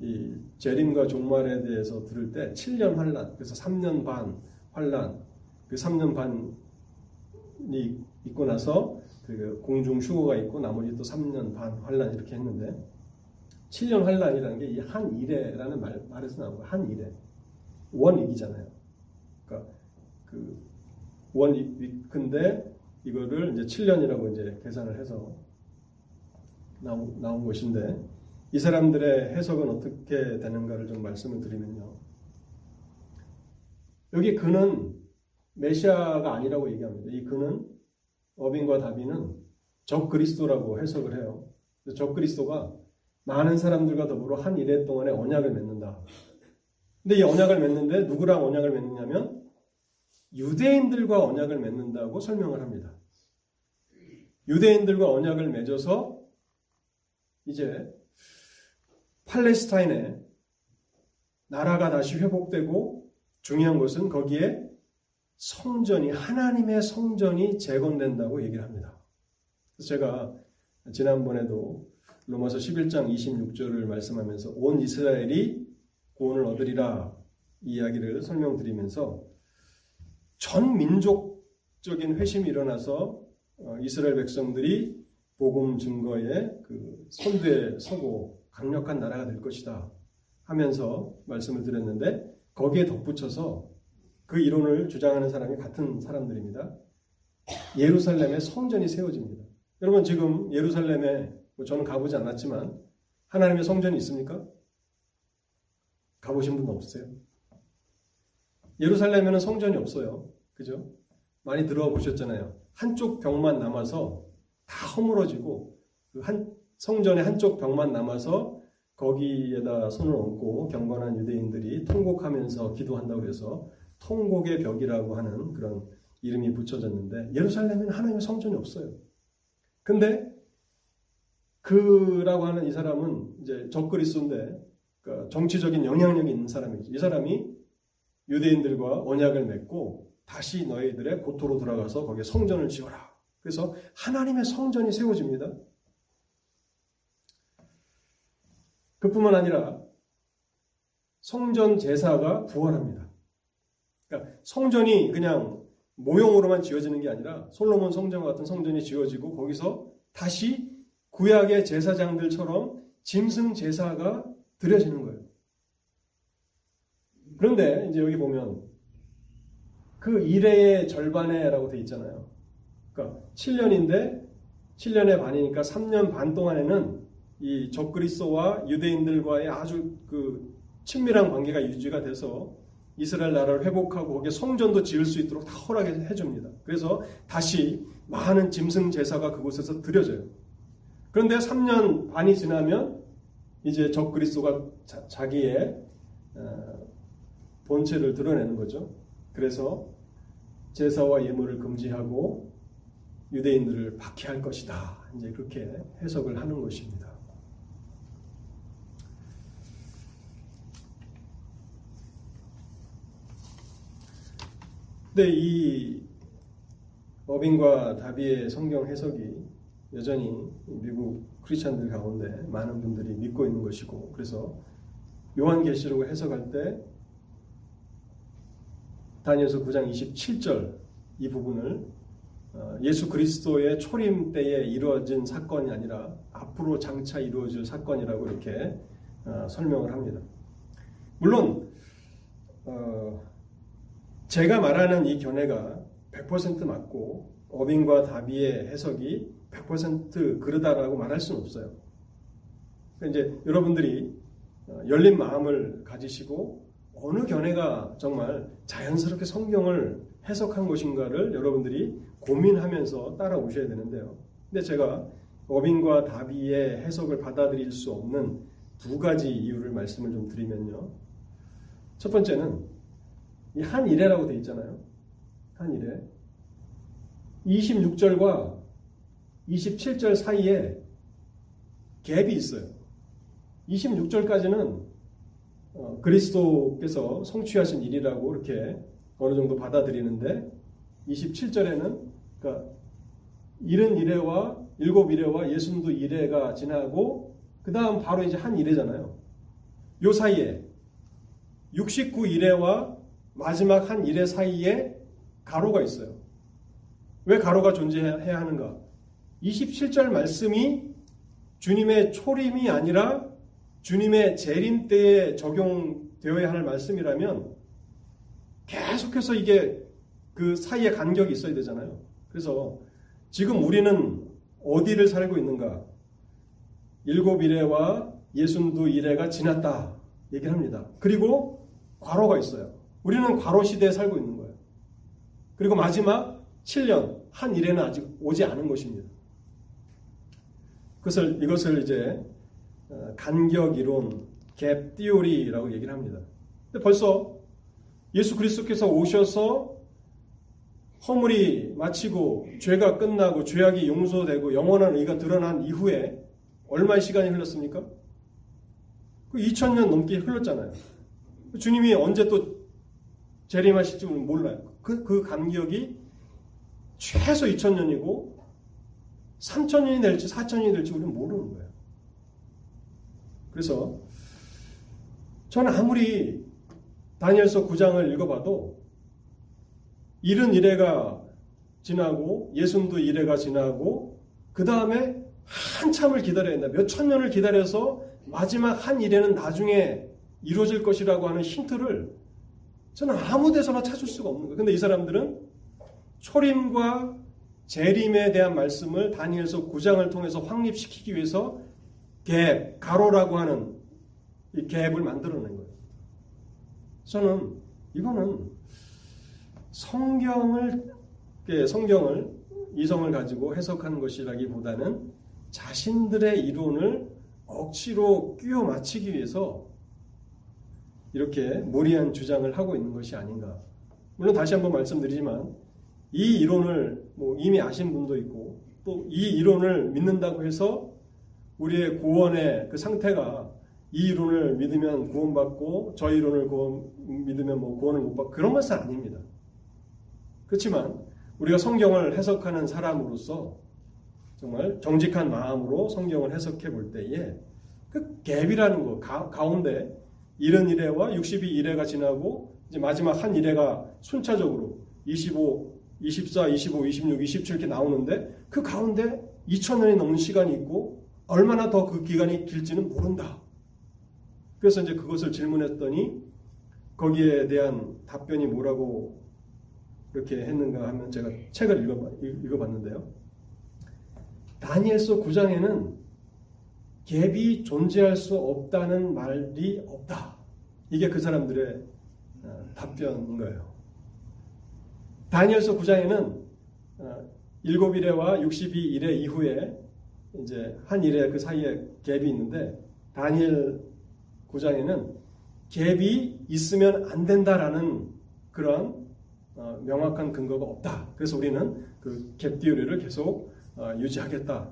이 재림과 종말에 대해서 들을 때 7년 환란, 그래서 3년 반 환란, 그 3년 반이 있고 나서 그 공중 휴고가 있고 나머지 또 3년 반 환란 이렇게 했는데, 7년 환란이라는 게 이 한 이래라는 말에서 나온 거예요. 한 이래. 원익이잖아요. 그러니까 그 원익인데 이거를 이제 7년이라고 이제 계산을 해서 나온 것인데, 이 사람들의 해석은 어떻게 되는가를 좀 말씀을 드리면요. 여기 그는 메시아가 아니라고 얘기합니다. 이 그는 어빙과 다비는 적그리스도라고 해석을 해요. 적그리스도가 많은 사람들과 더불어 한 이레 동안에 언약을 맺는다. 근데 이 언약을 맺는데 누구랑 언약을 맺느냐면 유대인들과 언약을 맺는다고 설명을 합니다. 유대인들과 언약을 맺어서 이제 팔레스타인의 나라가 다시 회복되고, 중요한 것은 거기에 성전이, 하나님의 성전이 재건된다고 얘기를 합니다. 제가 지난번에도 로마서 11장 26절을 말씀하면서 온 이스라엘이 구원을 얻으리라 이야기를 설명드리면서 전 민족적인 회심이 일어나서 이스라엘 백성들이 복음 증거의 그 선두에 서고 강력한 나라가 될 것이다 하면서 말씀을 드렸는데, 거기에 덧붙여서 그 이론을 주장하는 사람이 같은 사람들입니다. 예루살렘의 성전이 세워집니다. 여러분, 지금 예루살렘에 저는 가보지 않았지만 하나님의 성전이 있습니까? 가보신 분 없으세요? 예루살렘에는 성전이 없어요. 그죠? 많이 들어보셨잖아요. 한쪽 벽만 남아서 다 허물어지고, 성전의 한쪽 벽만 남아서 거기에다 손을 얹고 경건한 유대인들이 통곡하면서 기도한다고 해서 통곡의 벽이라고 하는 그런 이름이 붙여졌는데, 예루살렘에는 하나님의 성전이 없어요. 근데 그라고 하는 이 사람은 이제 적그리스도인데, 그러니까 정치적인 영향력이 있는 사람이죠. 이 사람이 유대인들과 언약을 맺고 다시 너희들의 고토로 돌아가서 거기에 성전을 지어라. 그래서 하나님의 성전이 세워집니다. 그뿐만 아니라 성전 제사가 부활합니다. 그러니까 성전이 그냥 모형으로만 지어지는 게 아니라 솔로몬 성전과 같은 성전이 지어지고, 거기서 다시 구약의 제사장들처럼 짐승 제사가 드려지는 거예요. 그런데 이제 여기 보면 그 이레의 절반에 라고 돼 있잖아요. 그러니까 7년인데 7년의 반이니까 3년 반 동안에는 이 적그리스도와 유대인들과의 아주 그 친밀한 관계가 유지가 돼서 이스라엘 나라를 회복하고 거기에 성전도 지을 수 있도록 다 허락해 줍니다. 그래서 다시 많은 짐승 제사가 그곳에서 드려져요. 그런데 3년 반이 지나면 이제 적그리스도가 자기의 본체를 드러내는 거죠. 그래서 제사와 예물을 금지하고 유대인들을 박해할 것이다. 이제 그렇게 해석을 하는 것입니다. 근데 이 어빙과 다비의 성경 해석이 여전히 미국 크리스찬들 가운데 많은 분들이 믿고 있는 것이고, 그래서 요한계시록을 해석할 때 다니엘서 9장 27절 이 부분을 예수 그리스도의 초림 때에 이루어진 사건이 아니라 앞으로 장차 이루어질 사건이라고 이렇게 설명을 합니다. 물론 제가 말하는 이 견해가 100% 맞고 어빙과 다비의 해석이 100% 그러다라고 말할 수는 없어요. 이제 여러분들이 열린 마음을 가지시고 어느 견해가 정말 자연스럽게 성경을 해석한 것인가를 여러분들이 고민하면서 따라오셔야 되는데요. 근데 제가 어빙과 다비의 해석을 받아들일 수 없는 두 가지 이유를 말씀을 좀 드리면요. 첫 번째는 이 한 이레라고 되어 있잖아요. 한 이레. 26절과 27절 사이에 갭이 있어요. 26절까지는 그리스도께서 성취하신 일이라고 이렇게 어느 정도 받아들이는데, 27절에는 그러니까 70이레와 7이레와 62이레가 지나고 그 다음 바로 이제 한 이레잖아요. 요 사이에 69이레와 마지막 한 이레 사이에 가로가 있어요. 왜 가로가 존재해야 하는가? 27절 말씀이 주님의 초림이 아니라 주님의 재림 때에 적용되어야 할 말씀이라면 계속해서 이게 그 사이에 간격이 있어야 되잖아요. 그래서 지금 우리는 어디를 살고 있는가? 7이레와 62이레가 지났다 얘기를 합니다. 그리고 괄호가 있어요. 우리는 괄호 시대에 살고 있는 거예요. 그리고 마지막 7년 한 이레는 아직 오지 않은 것입니다. 이것을 이제 간격 이론, 갭 띠오리라고 얘기를 합니다. 근데 벌써 예수 그리스도께서 오셔서 허물이 마치고 죄가 끝나고 죄악이 용서되고 영원한 의가 드러난 이후에 얼마의 시간이 흘렀습니까? 2000년 넘게 흘렀잖아요. 주님이 언제 또 재림하실지 몰라요. 그 간격이 최소 2000년이고 3000년이 될지 4000년이 될지 우리는 모르는 거예요. 그래서 저는 아무리 다니엘서 9장을 읽어봐도 70이레가 지나고 62이레가 지나고 그 다음에 한참을 기다려야 된다. 몇천 년을 기다려서 마지막 한 일에는 나중에 이루어질 것이라고 하는 힌트를 저는 아무 데서나 찾을 수가 없는 거예요. 근데 이 사람들은 초림과 재림에 대한 말씀을 다니엘서 9장을 통해서 확립시키기 위해서 갭, 가로라고 하는 이 갭을 만들어낸 거예요. 저는 이거는 성경을 이성을 가지고 해석한 것이라기보다는 자신들의 이론을 억지로 끼워 맞추기 위해서 이렇게 무리한 주장을 하고 있는 것이 아닌가. 물론 다시 한번 말씀드리지만 이 이론을 뭐 이미 아신 분도 있고 또 이 이론을 믿는다고 해서 우리의 구원의 그 상태가 이 이론을 믿으면 구원받고 저 이론을 믿으면 뭐 구원을 못 받고 그런 것은 아닙니다. 그렇지만 우리가 성경을 해석하는 사람으로서 정말 정직한 마음으로 성경을 해석해 볼 때에 그 갭이라는 거 가운데 70일에와 62일에가 지나고 이제 마지막 한 일에가 순차적으로 25, 24, 25, 26, 27 이렇게 나오는데 그 가운데 2000년이 넘는 시간이 있고 얼마나 더 그 기간이 길지는 모른다. 그래서 이제 그것을 질문했더니 거기에 대한 답변이 뭐라고 이렇게 했는가 하면 제가 책을 읽어봤는데요. 다니엘서 9장에는 갭이 존재할 수 없다는 말이 없다. 이게 그 사람들의 답변인 거예요. 다니엘서 9장에는 7일에와 62일에 이후에 이제 한 일에 그 사이에 갭이 있는데 다니엘 9장에는 갭이 있으면 안 된다라는 그런 명확한 근거가 없다. 그래서 우리는 그 갭 디오리를 계속 유지하겠다.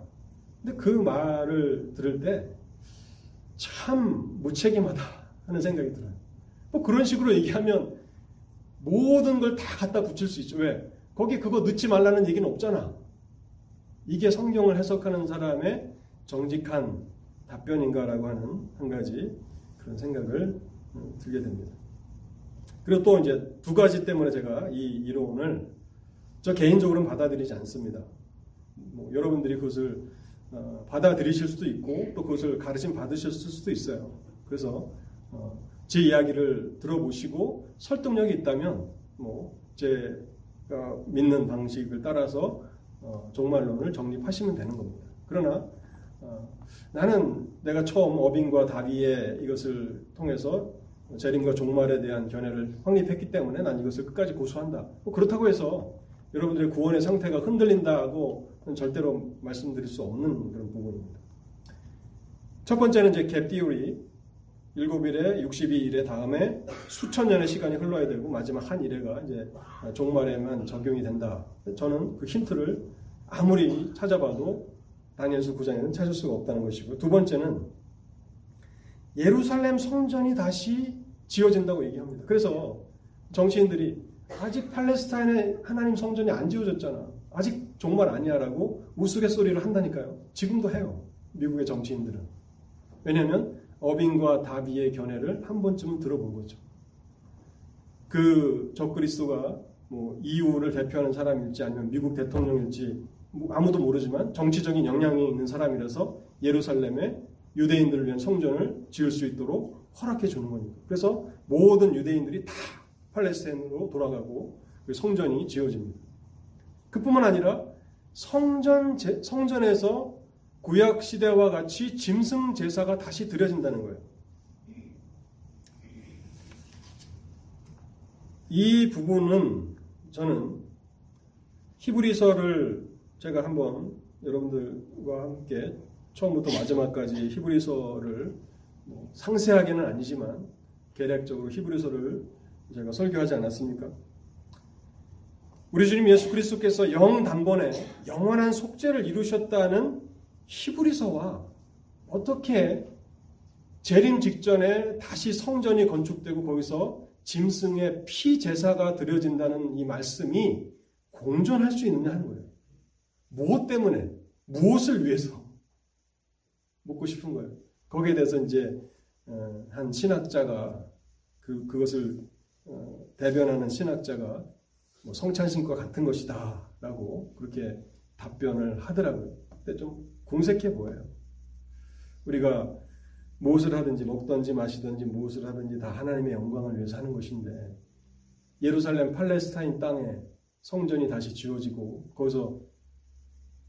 근데 그 말을 들을 때 참 무책임하다 하는 생각이 들어요. 뭐 그런 식으로 얘기하면 모든 걸 다 갖다 붙일 수 있죠. 왜? 거기 그거 넣지 말라는 얘기는 없잖아. 이게 성경을 해석하는 사람의 정직한 답변인가라고 하는 한 가지 그런 생각을 들게 됩니다. 그리고 또 이제 두 가지 때문에 제가 이 이론을 저 개인적으로는 받아들이지 않습니다. 뭐 여러분들이 그것을 받아들이실 수도 있고 또 그것을 가르침 받으실 수도 있어요. 그래서 제 이야기를 들어보시고 설득력이 있다면 뭐 제가 믿는 방식을 따라서 종말론을 정립하시면 되는 겁니다. 그러나 나는 내가 처음 어빙과 다비의 이것을 통해서 재림과 종말에 대한 견해를 확립했기 때문에 난 이것을 끝까지 고수한다. 뭐 그렇다고 해서 여러분들의 구원의 상태가 흔들린다고 절대로 말씀드릴 수 없는 그런 부분입니다. 첫 번째는 이제 갭 디오리, 7일에 62일에 다음에 수천 년의 시간이 흘러야 되고 마지막 한 일회가 이제 종말에만 적용이 된다. 저는 그 힌트를 아무리 찾아봐도 다니엘서 9장에는 찾을 수가 없다는 것이고요. 두 번째는 예루살렘 성전이 다시 지어진다고 얘기합니다. 그래서 정치인들이 아직 팔레스타인의 하나님 성전이 안 지어졌잖아. 아직 종말 아니야라고 우스갯소리를 한다니까요. 지금도 해요. 미국의 정치인들은. 왜냐하면 어빙과 다비의 견해를 한 번쯤은 들어본 거죠. 그 적그리스도가 뭐 EU를 대표하는 사람일지 아니면 미국 대통령일지 뭐 아무도 모르지만 정치적인 영향이 있는 사람이라서 예루살렘에 유대인들을 위한 성전을 지을 수 있도록 허락해 주는 거니까. 그래서 모든 유대인들이 다 팔레스타인으로 돌아가고 성전이 지어집니다. 그뿐만 아니라 성전에서 구약시대와 같이 짐승 제사가 다시 드려진다는 거예요. 이 부분은 저는 히브리서를 제가 한번 여러분들과 함께 처음부터 마지막까지 히브리서를 상세하게는 아니지만 계략적으로 히브리서를 제가 설교하지 않았습니까? 우리 주님 예수 그리스도께서 영 단번에 영원한 속죄를 이루셨다는 히브리서와 어떻게 재림 직전에 다시 성전이 건축되고 거기서 짐승의 피 제사가 드려진다는 이 말씀이 공존할 수 있느냐 하는 거예요. 무엇 때문에? 무엇을 위해서? 묻고 싶은 거예요. 거기에 대해서 이제 한 신학자가 그것을 대변하는 신학자가 뭐 성찬신과 같은 것이다 라고 그렇게 답변을 하더라고요. 그때 좀 공색해 보여요. 우리가 무엇을 하든지 먹든지 마시든지 무엇을 하든지 다 하나님의 영광을 위해서 하는 것인데, 예루살렘 팔레스타인 땅에 성전이 다시 지어지고 거기서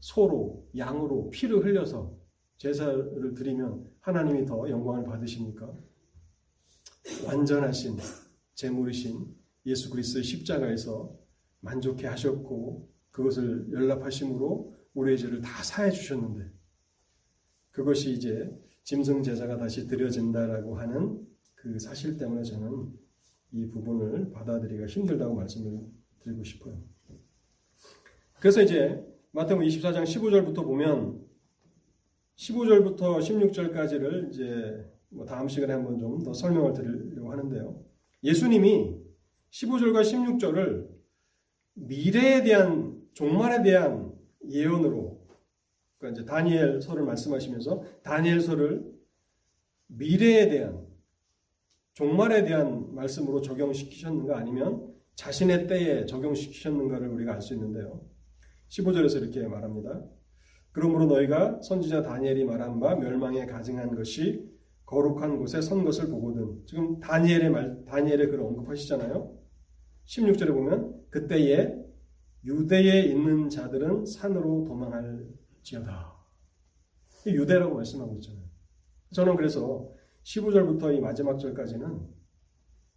소로 양으로 피를 흘려서 제사를 드리면 하나님이 더 영광을 받으십니까? 완전하신 제물이신 예수 그리스도의 십자가에서 만족해 하셨고 그것을 연락하심으로 우리의 죄를 다 사해 주셨는데, 그것이 이제 짐승 제사가 다시 드려진다라고 하는 그 사실 때문에 저는 이 부분을 받아들이기가 힘들다고 말씀을 드리고 싶어요. 그래서 이제 마태복음 24장 15절부터 보면 15절부터 16절까지를 이제 다음 시간에 한번 좀 더 설명을 드리려고 하는데요. 예수님이 15절과 16절을 미래에 대한, 종말에 대한 예언으로, 그러니까 이제 다니엘서를 말씀하시면서 다니엘서를 미래에 대한, 종말에 대한 말씀으로 적용시키셨는가 아니면 자신의 때에 적용시키셨는가를 우리가 알 수 있는데요. 15절에서 이렇게 말합니다. 그러므로 너희가 선지자 다니엘이 말한 바 멸망에 가증한 것이 거룩한 곳에 선 것을 보거든. 지금 다니엘의 글을 언급하시잖아요. 16절에 보면 그때에 유대에 있는 자들은 산으로 도망할지어다. 유대라고 말씀하고 있잖아요. 저는 그래서 15절부터 이 마지막 절까지는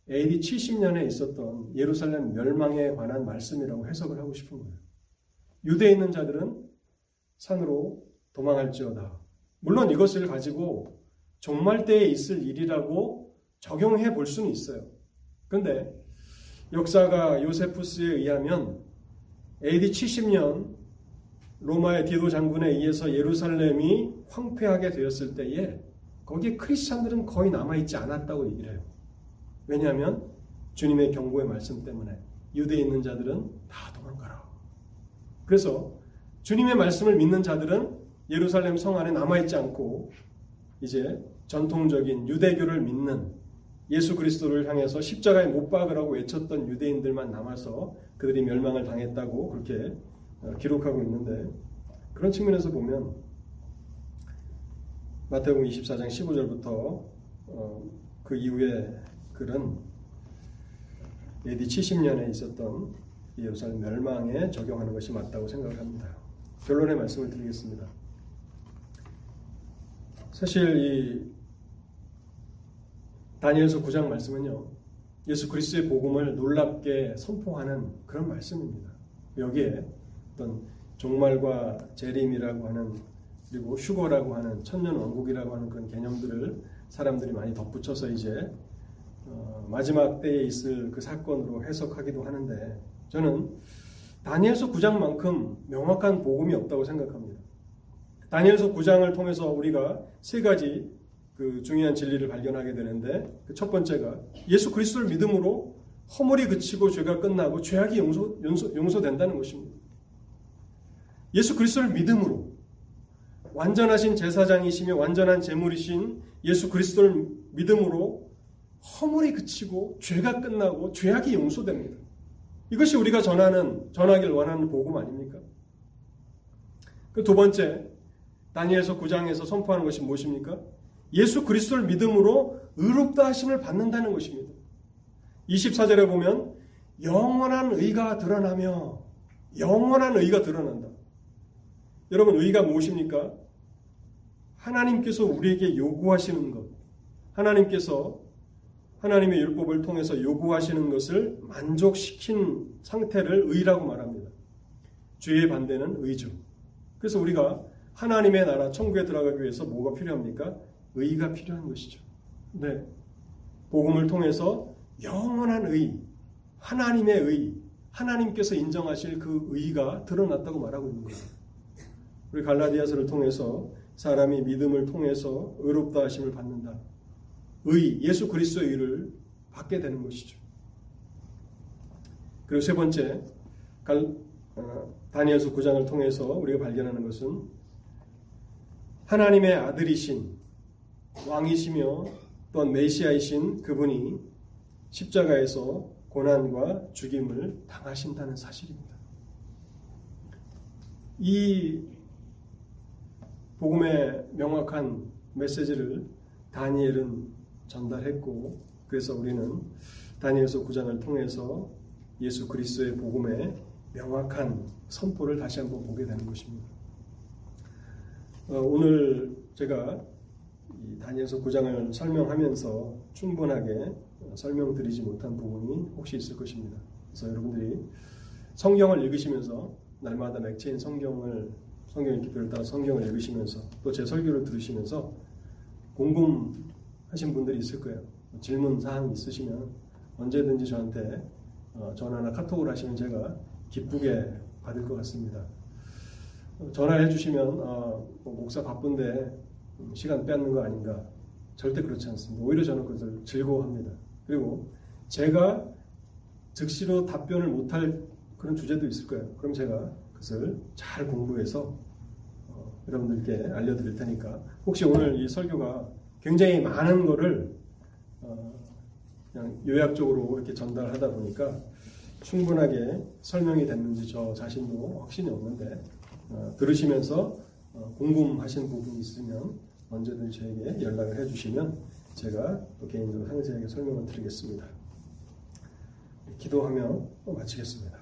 AD 70년에 있었던 예루살렘 멸망에 관한 말씀이라고 해석을 하고 싶은 거예요. 유대에 있는 자들은 산으로 도망할지어다. 물론 이것을 가지고 종말 때에 있을 일이라고 적용해 볼 수는 있어요. 그런데 역사가 요세푸스에 의하면 AD 70년 로마의 디도 장군에 의해서 예루살렘이 황폐하게 되었을 때에 거기에 크리스찬들은 거의 남아있지 않았다고 얘기를 해요. 왜냐하면 주님의 경고의 말씀 때문에 유대에 있는 자들은 다 도망가라. 그래서 주님의 말씀을 믿는 자들은 예루살렘 성 안에 남아있지 않고 이제 전통적인 유대교를 믿는, 예수 그리스도를 향해서 십자가에 못 박으라고 외쳤던 유대인들만 남아서 그들이 멸망을 당했다고 그렇게 기록하고 있는데, 그런 측면에서 보면 마태복음 24장 15절부터 그 이후의 글은 AD 70년에 있었던 예루살렘 멸망에 적용하는 것이 맞다고 생각을 합니다. 결론의 말씀을 드리겠습니다. 사실 이 다니엘서 9장 말씀은요, 예수 그리스도의 복음을 놀랍게 선포하는 그런 말씀입니다. 여기에 어떤 종말과 재림이라고 하는, 그리고 휴거라고 하는, 천년왕국이라고 하는 그런 개념들을 사람들이 많이 덧붙여서 이제 마지막 때에 있을 그 사건으로 해석하기도 하는데, 저는 다니엘서 9장만큼 명확한 복음이 없다고 생각합니다. 다니엘서 9장을 통해서 우리가 세 가지 그 중요한 진리를 발견하게 되는데, 그 첫 번째가 예수 그리스도를 믿음으로 허물이 그치고 죄가 끝나고 죄악이 용서된다는 것입니다. 예수 그리스도를 믿음으로 완전하신 제사장이시며 완전한 제물이신 예수 그리스도를 믿음으로 허물이 그치고 죄가 끝나고 죄악이 용서됩니다. 이것이 우리가 전하길 원하는 복음 아닙니까? 그 두 번째, 다니엘서 9장에서 선포하는 것이 무엇입니까? 예수 그리스도를 믿음으로 의롭다 하심을 받는다는 것입니다. 24절에 보면 영원한 의가 드러난다. 여러분, 의가 무엇입니까? 하나님께서 우리에게 요구하시는 것, 하나님께서 하나님의 율법을 통해서 요구하시는 것을 만족시킨 상태를 의라고 말합니다. 죄의 반대는 의죠. 그래서 우리가 하나님의 나라 천국에 들어가기 위해서 뭐가 필요합니까? 의가 필요한 것이죠. 네, 복음을 통해서 영원한 의, 하나님의 의, 하나님께서 인정하실 그 의가 드러났다고 말하고 있는 거예요. 우리 갈라디아서를 통해서 사람이 믿음을 통해서 의롭다 하심을 받는다. 예수 그리스도의 의를 받게 되는 것이죠. 그리고 세 번째, 다니엘서 9장을 통해서 우리가 발견하는 것은 하나님의 아들이신 왕이시며 또한 메시아이신 그분이 십자가에서 고난과 죽임을 당하신다는 사실입니다. 이 복음의 명확한 메시지를 다니엘은 전달했고, 그래서 우리는 다니엘서 9장을 통해서 예수 그리스도의 복음의 명확한 선포를 다시 한번 보게 되는 것입니다. 오늘 제가 이 다니엘서 9장을 설명하면서 충분하게 설명드리지 못한 부분이 혹시 있을 것입니다. 그래서 여러분들이 성경을 읽으시면서 날마다 맥체인 성경의 기표를 따라 성경을 읽으시면서 또 제 설교를 들으시면서 궁금하신 분들이 있을 거예요. 질문 사항이 있으시면 언제든지 저한테 전화나 카톡을 하시면 제가 기쁘게 받을 것 같습니다. 전화해 주시면 목사 바쁜데 시간 빼앗는 거 아닌가? 절대 그렇지 않습니다. 오히려 저는 그것을 즐거워합니다. 그리고 제가 즉시로 답변을 못할 그런 주제도 있을 거예요. 그럼 제가 그것을 잘 공부해서 여러분들께 알려드릴 테니까, 혹시 오늘 이 설교가 굉장히 많은 거를 그냥 요약적으로 이렇게 전달하다 보니까 충분하게 설명이 됐는지 저 자신도 확신이 없는데, 들으시면서 궁금하신 부분이 있으면 언제든 저에게 연락을 해주시면 제가 또 개인적으로 상세하게 설명을 드리겠습니다. 기도하며 마치겠습니다.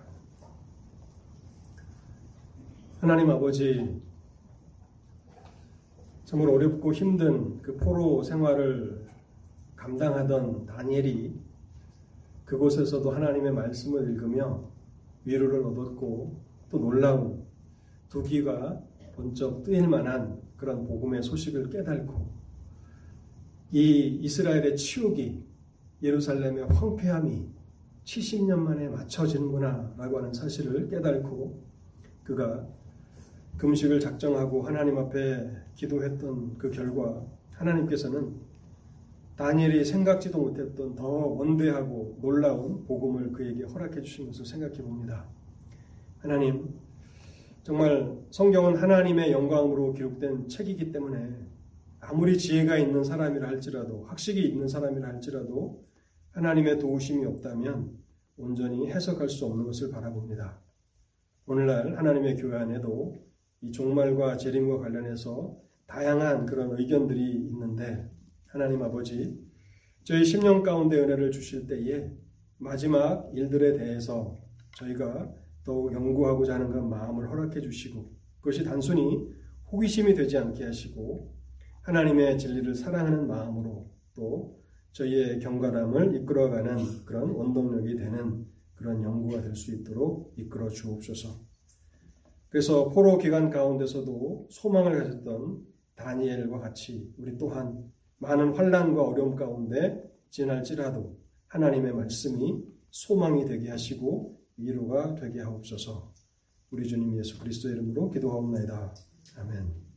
하나님 아버지, 정말 어렵고 힘든 그 포로 생활을 감당하던 다니엘이 그곳에서도 하나님의 말씀을 읽으며 위로를 얻었고, 또 놀라운 두 귀가 번쩍 뜨일 만한 그런 복음의 소식을 깨달고, 이 이스라엘의 치욕이 예루살렘의 황폐함이 70년 만에 맞춰지는구나 라고 하는 사실을 깨달고, 그가 금식을 작정하고 하나님 앞에 기도했던 그 결과, 하나님께서는 다니엘이 생각지도 못했던 더 원대하고 놀라운 복음을 그에게 허락해 주신 것을 생각해 봅니다. 하나님, 정말 성경은 하나님의 영광으로 기록된 책이기 때문에 아무리 지혜가 있는 사람이라 할지라도, 학식이 있는 사람이라 할지라도 하나님의 도우심이 없다면 온전히 해석할 수 없는 것을 바라봅니다. 오늘날 하나님의 교회 안에도 이 종말과 재림과 관련해서 다양한 그런 의견들이 있는데, 하나님 아버지, 저희 심령 가운데 은혜를 주실 때에 마지막 일들에 대해서 저희가 더욱 연구하고자 하는 그런 마음을 허락해 주시고, 그것이 단순히 호기심이 되지 않게 하시고, 하나님의 진리를 사랑하는 마음으로 또 저희의 경건함을 이끌어가는 그런 원동력이 되는 그런 연구가 될 수 있도록 이끌어 주옵소서. 그래서 포로 기간 가운데서도 소망을 가졌던 다니엘과 같이 우리 또한 많은 환난과 어려움 가운데 지날지라도 하나님의 말씀이 소망이 되게 하시고 위로가 되게 하옵소서. 우리 주님 예수 그리스도의 이름으로 기도하옵나이다. 아멘.